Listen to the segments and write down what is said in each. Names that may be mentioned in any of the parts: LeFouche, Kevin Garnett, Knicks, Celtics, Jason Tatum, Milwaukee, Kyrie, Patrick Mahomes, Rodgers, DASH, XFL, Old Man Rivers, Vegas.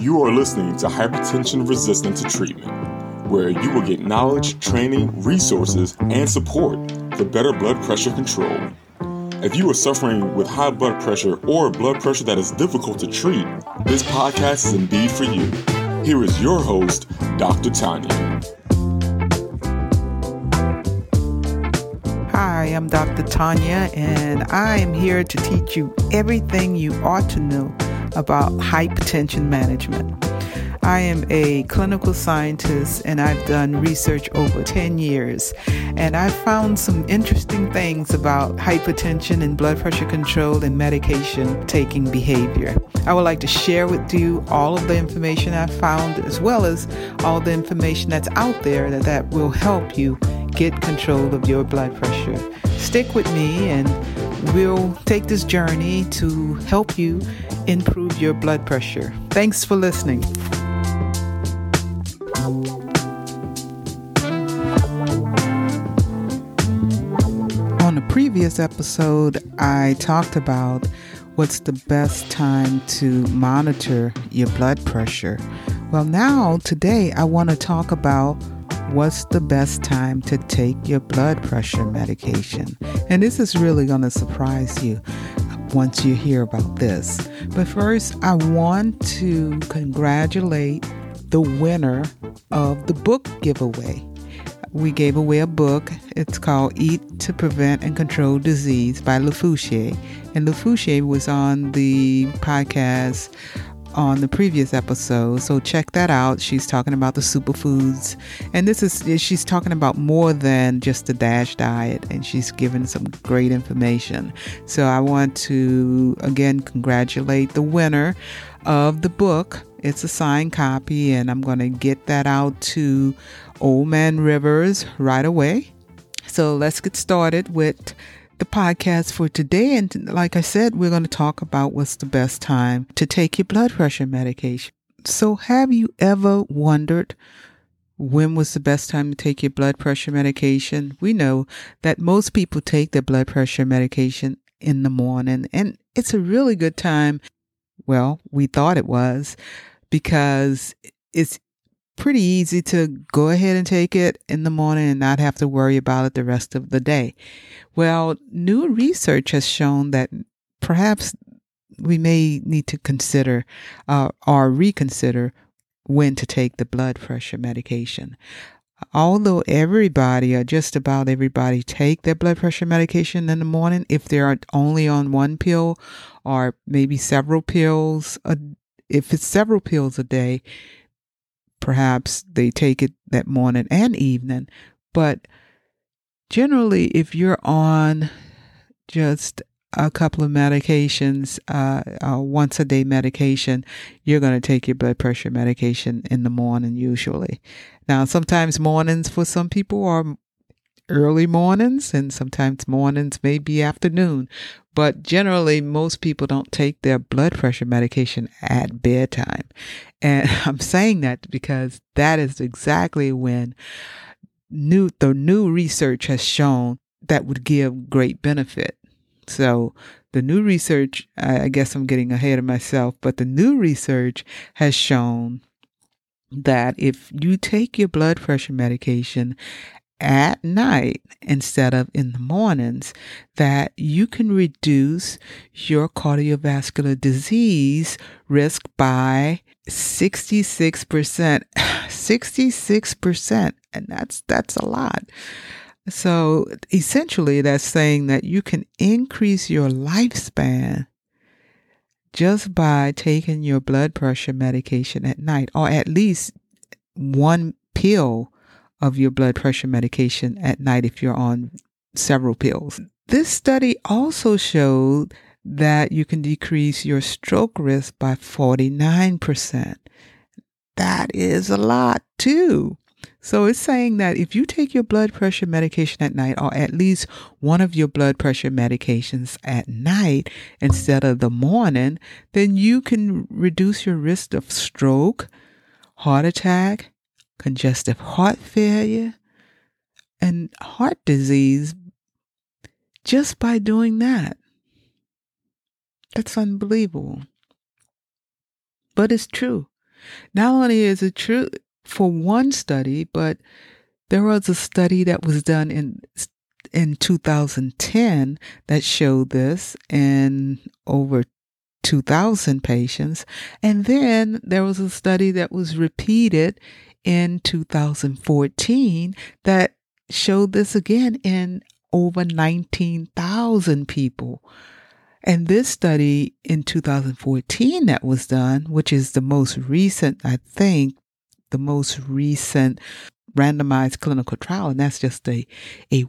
You are listening to Hypertension Resistant to Treatment, where you will get knowledge, training, resources, and support for better blood pressure control. If you are suffering with high blood pressure or blood pressure that is difficult to treat, this podcast is indeed for you. Here is your host, Dr. Tanya. Hi, I'm Dr. Tanya, and I am here to teach you everything you ought to know about hypertension management. I am a clinical scientist, and I've done research over 10 years, and I've found some interesting things about hypertension and blood pressure control and medication taking behavior. I would like to share with you all of the information I've found, as well as all the information that's out there that will help you get control of your blood pressure. Stick with me and we'll take this journey to help you improve your blood pressure. Thanks for listening. On the previous episode, I talked about what's the best time to monitor your blood pressure. Well, now today I want to talk about what's the best time to take your blood pressure medication. And this is really going to surprise you once you hear about this. But first, I want to congratulate the winner of the book giveaway. We gave away a book. It's called Eat to Prevent and Control Disease by LeFouche. And LeFouche was on the podcast on the previous episode, so check that out. She's talking about the superfoods, and she's talking about more than just the DASH diet, and she's given some great information. So I want to again congratulate the winner of the book. It's a signed copy, and I'm going to get that out to Old Man Rivers right away. So let's get started with the podcast for today. And like I said, we're going to talk about what's the best time to take your blood pressure medication. So have you ever wondered when was the best time to take your blood pressure medication? We know that most people take their blood pressure medication in the morning, and it's a really good time. Well, we thought it was, because it's pretty easy to go ahead and take it in the morning and not have to worry about it the rest of the day. Well, new research has shown that perhaps we may need to consider or reconsider when to take the blood pressure medication. Although everybody, or just about everybody, take their blood pressure medication in the morning, if they are only on one pill or maybe several pills, if it's several pills a day, perhaps they take it that morning and evening. But generally, if you're on just a couple of medications, once a day medication, you're going to take your blood pressure medication in the morning usually. Now, sometimes mornings for some people are early mornings, and sometimes mornings may be afternoon. But generally, most people don't take their blood pressure medication at bedtime. And I'm saying that because that is exactly when the new research has shown that would give great benefit. So the new research, I guess I'm getting ahead of myself, but the new research has shown that if you take your blood pressure medication at night instead of in the mornings, that you can reduce your cardiovascular disease risk by 66%. 66%, and that's a lot. So essentially, that's saying that you can increase your lifespan just by taking your blood pressure medication at night, or at least one pill of your blood pressure medication at night if you're on several pills. This study also showed that you can decrease your stroke risk by 49%. That is a lot too. So it's saying that if you take your blood pressure medication at night, or at least one of your blood pressure medications at night instead of the morning, then you can reduce your risk of stroke, heart attack, congestive heart failure, and heart disease just by doing that. That's unbelievable. But it's true. Not only is it true for one study, but there was a study that was done in 2010 that showed this in over 2,000 patients. And then there was a study that was repeated in 2014 that showed this again in over 19,000 people. And this study in 2014 that was done, which is the most recent, I think, the most recent randomized clinical trial, and that's just a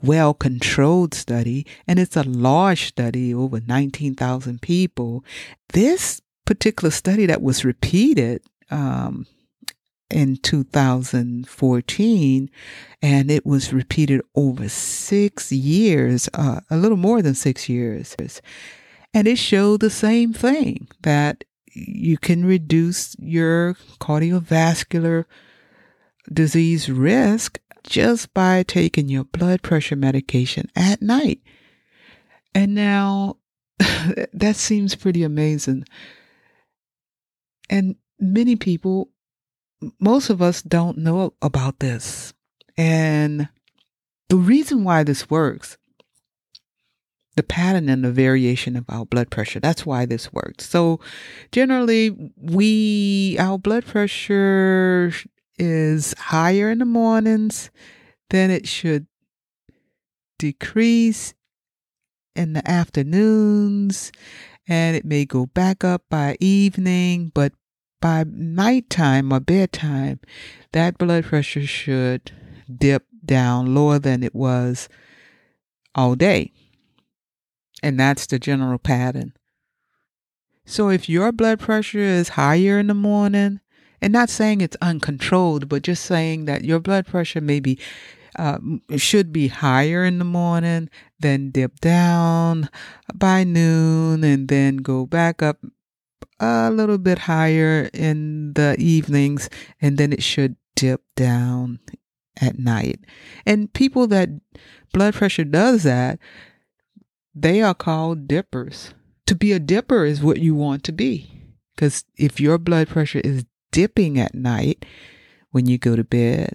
well-controlled study, and it's a large study, over 19,000 people. This particular study that was repeated in 2014, and it was repeated over 6 years, a little more than 6 years. And it showed the same thing, that you can reduce your cardiovascular disease risk just by taking your blood pressure medication at night. And now that seems pretty amazing. And many people, most of us, don't know about this. And the reason why this works, the pattern and the variation of our blood pressure. That's why this works. So generally, our blood pressure is higher in the mornings, then it should decrease in the afternoons, and it may go back up by evening, but by nighttime or bedtime, that blood pressure should dip down lower than it was all day. And that's the general pattern. So if your blood pressure is higher in the morning, and not saying it's uncontrolled, but just saying that your blood pressure maybe should be higher in the morning, then dip down by noon, and then go back up a little bit higher in the evenings, and then it should dip down at night. And people that blood pressure does that, they are called dippers. To be a dipper is what you want to be. Because if your blood pressure is dipping at night when you go to bed,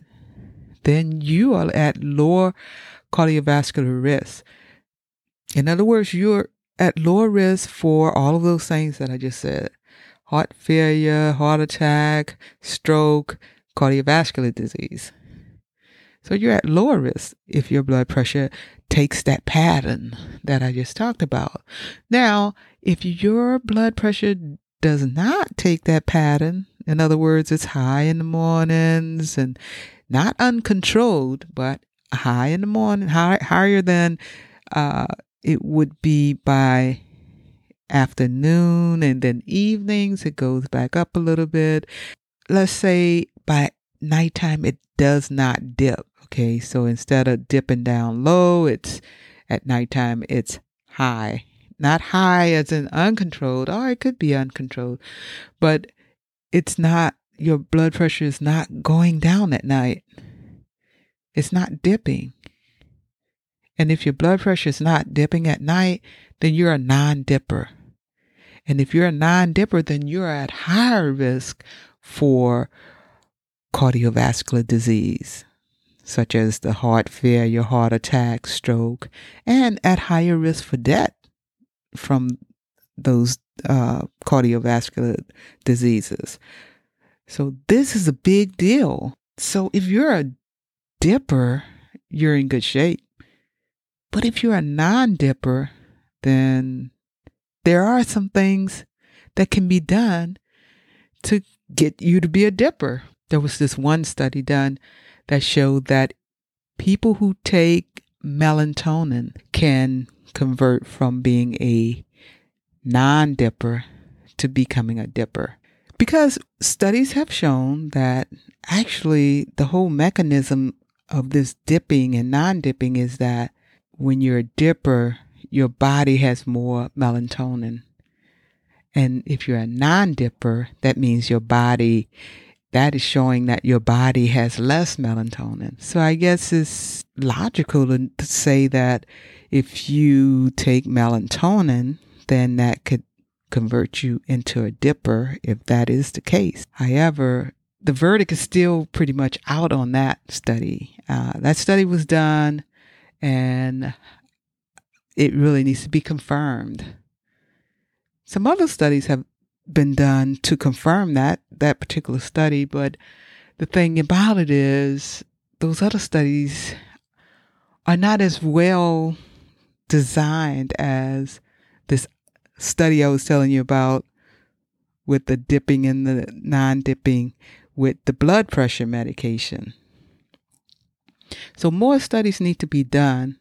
then you are at lower cardiovascular risk. In other words, you're at lower risk for all of those things that I just said: heart failure, heart attack, stroke, cardiovascular disease. So you're at lower risk if your blood pressure takes that pattern that I just talked about. Now, if your blood pressure does not take that pattern, in other words, it's high in the mornings and not uncontrolled, but high in the morning, higher than it would be by afternoon, and then evenings, it goes back up a little bit. Let's say by nighttime, it does not dip. Okay, so instead of dipping down low, it's at nighttime, it's high. Not high as in uncontrolled, it could be uncontrolled, but it's not, your blood pressure is not going down at night. It's not dipping. And if your blood pressure is not dipping at night, then you're a non-dipper. And if you're a non-dipper, then you're at higher risk for cardiovascular disease, such as the heart failure, heart attack, stroke, and at higher risk for death from those cardiovascular diseases. So this is a big deal. So if you're a dipper, you're in good shape. But if you're a non-dipper, then there are some things that can be done to get you to be a dipper. There was this one study done that showed that people who take melatonin can convert from being a non-dipper to becoming a dipper. Because studies have shown that actually the whole mechanism of this dipping and non-dipping is that when you're a dipper, your body has more melatonin. And if you're a non-dipper, that means your body, that is showing that your body has less melatonin. So I guess it's logical to say that if you take melatonin, then that could convert you into a dipper if that is the case. However, the verdict is still pretty much out on that study. That study was done and it really needs to be confirmed. Some other studies have been done to confirm that particular study, but the thing about it is those other studies are not as well designed as this study I was telling you about with the dipping and the non-dipping with the blood pressure medication. So more studies need to be done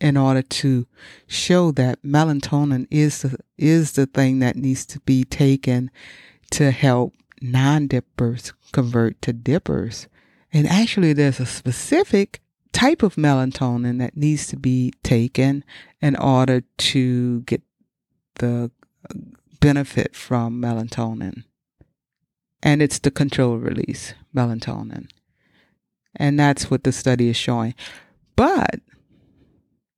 in order to show that melatonin is the thing that needs to be taken to help non-dippers convert to dippers. And actually, there's a specific type of melatonin that needs to be taken in order to get the benefit from melatonin. And it's the controlled release melatonin. And that's what the study is showing. But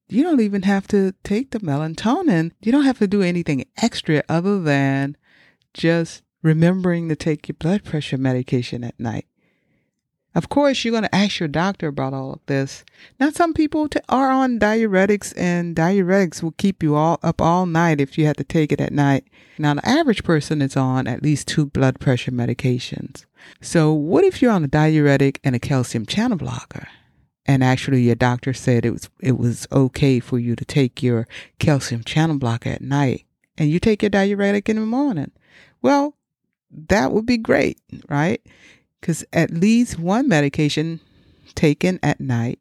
you don't even have to take the melatonin. You don't have to do anything extra other than just remembering to take your blood pressure medication at night. Of course, you're going to ask your doctor about all of this. Now, some people are on diuretics, and diuretics will keep you all up all night if you have to take it at night. Now, the average person is on at least 2 blood pressure medications. So what if you're on a diuretic and a calcium channel blocker? And actually, your doctor said it was okay for you to take your calcium channel blocker at night, and you take your diuretic in the morning. Well, that would be great, right? Because at least one medication taken at night,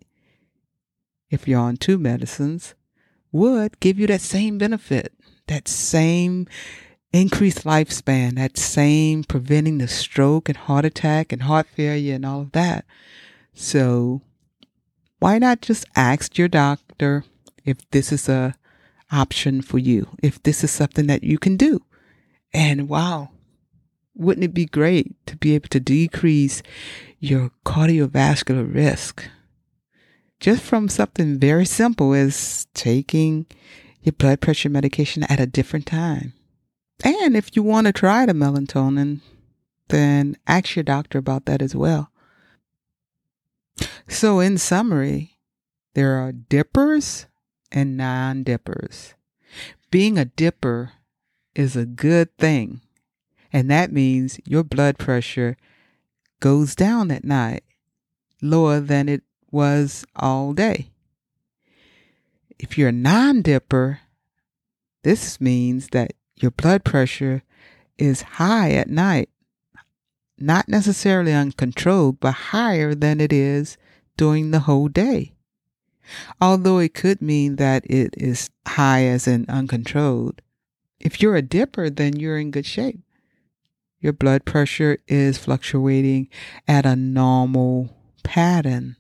if you're on 2 medicines, would give you that same benefit, that same increased lifespan, that same preventing the stroke and heart attack and heart failure and all of that. So why not just ask your doctor if this is a option for you, if this is something that you can do? And wow, wouldn't it be great to be able to decrease your cardiovascular risk just from something very simple as taking your blood pressure medication at a different time? And if you want to try the melatonin, then ask your doctor about that as well. So in summary, there are dippers and non-dippers. Being a dipper is a good thing. And that means your blood pressure goes down at night, lower than it was all day. If you're a non-dipper, this means that your blood pressure is high at night, not necessarily uncontrolled, but higher than it is during the whole day. Although it could mean that it is high as in uncontrolled. If you're a dipper, then you're in good shape. Your blood pressure is fluctuating at a normal pattern.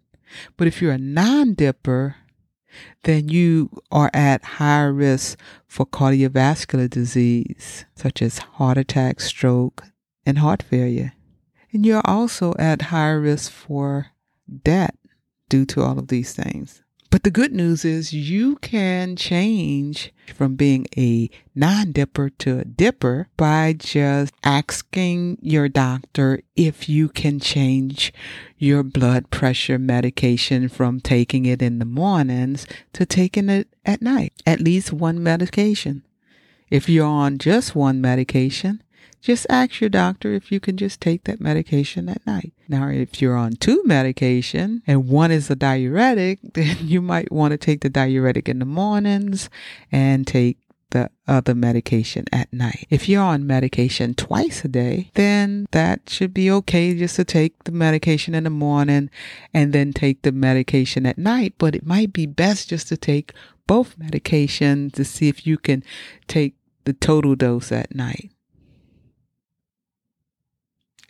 But if you're a non-dipper, then you are at higher risk for cardiovascular disease, such as heart attack, stroke, and heart failure. And you're also at higher risk for death due to all of these things. But the good news is you can change from being a non-dipper to a dipper by just asking your doctor if you can change your blood pressure medication from taking it in the mornings to taking it at night. At least one medication. If you're on just one medication, just ask your doctor if you can just take that medication at night. Now, if you're on 2 medications and one is a diuretic, then you might want to take the diuretic in the mornings and take the other medication at night. If you're on medication twice a day, then that should be okay just to take the medication in the morning and then take the medication at night. But it might be best just to take both medications to see if you can take the total dose at night.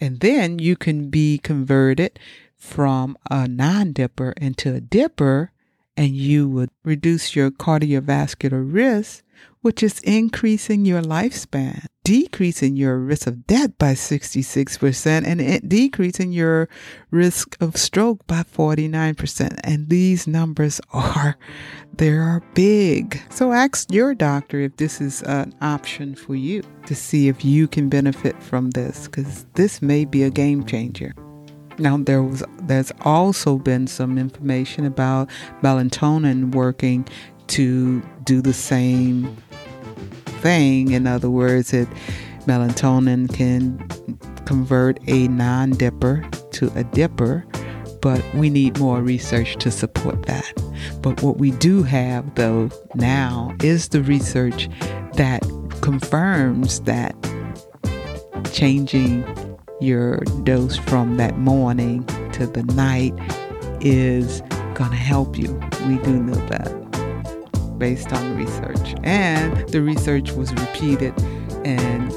And then you can be converted from a non-dipper into a dipper and you would reduce your cardiovascular risk, which is increasing your lifespan, decreasing your risk of death by 66%, and decreasing your risk of stroke by 49%. And these numbers are big. So ask your doctor if this is an option for you to see if you can benefit from this, because this may be a game changer. Now, there's also been some information about melatonin working to do the same thing. In other words, melatonin can convert a non-dipper to a dipper, but we need more research to support that. But what we do have, though, now is the research that confirms that changing your dose from that morning to the night is going to help you. We do know that based on research. And the research was repeated. And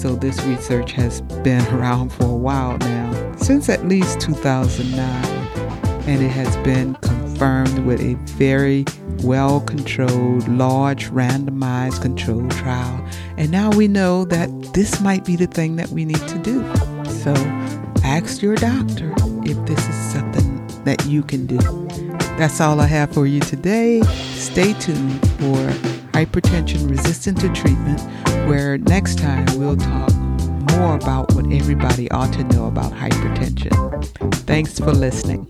so this research has been around for a while now, since at least 2009. And it has been confirmed with a very well-controlled, large, randomized controlled trial. And now we know that this might be the thing that we need to do. So ask your doctor if this is something that you can do. That's all I have for you today. Stay tuned for Hypertension Resistant to Treatment, where next time we'll talk more about what everybody ought to know about hypertension. Thanks for listening.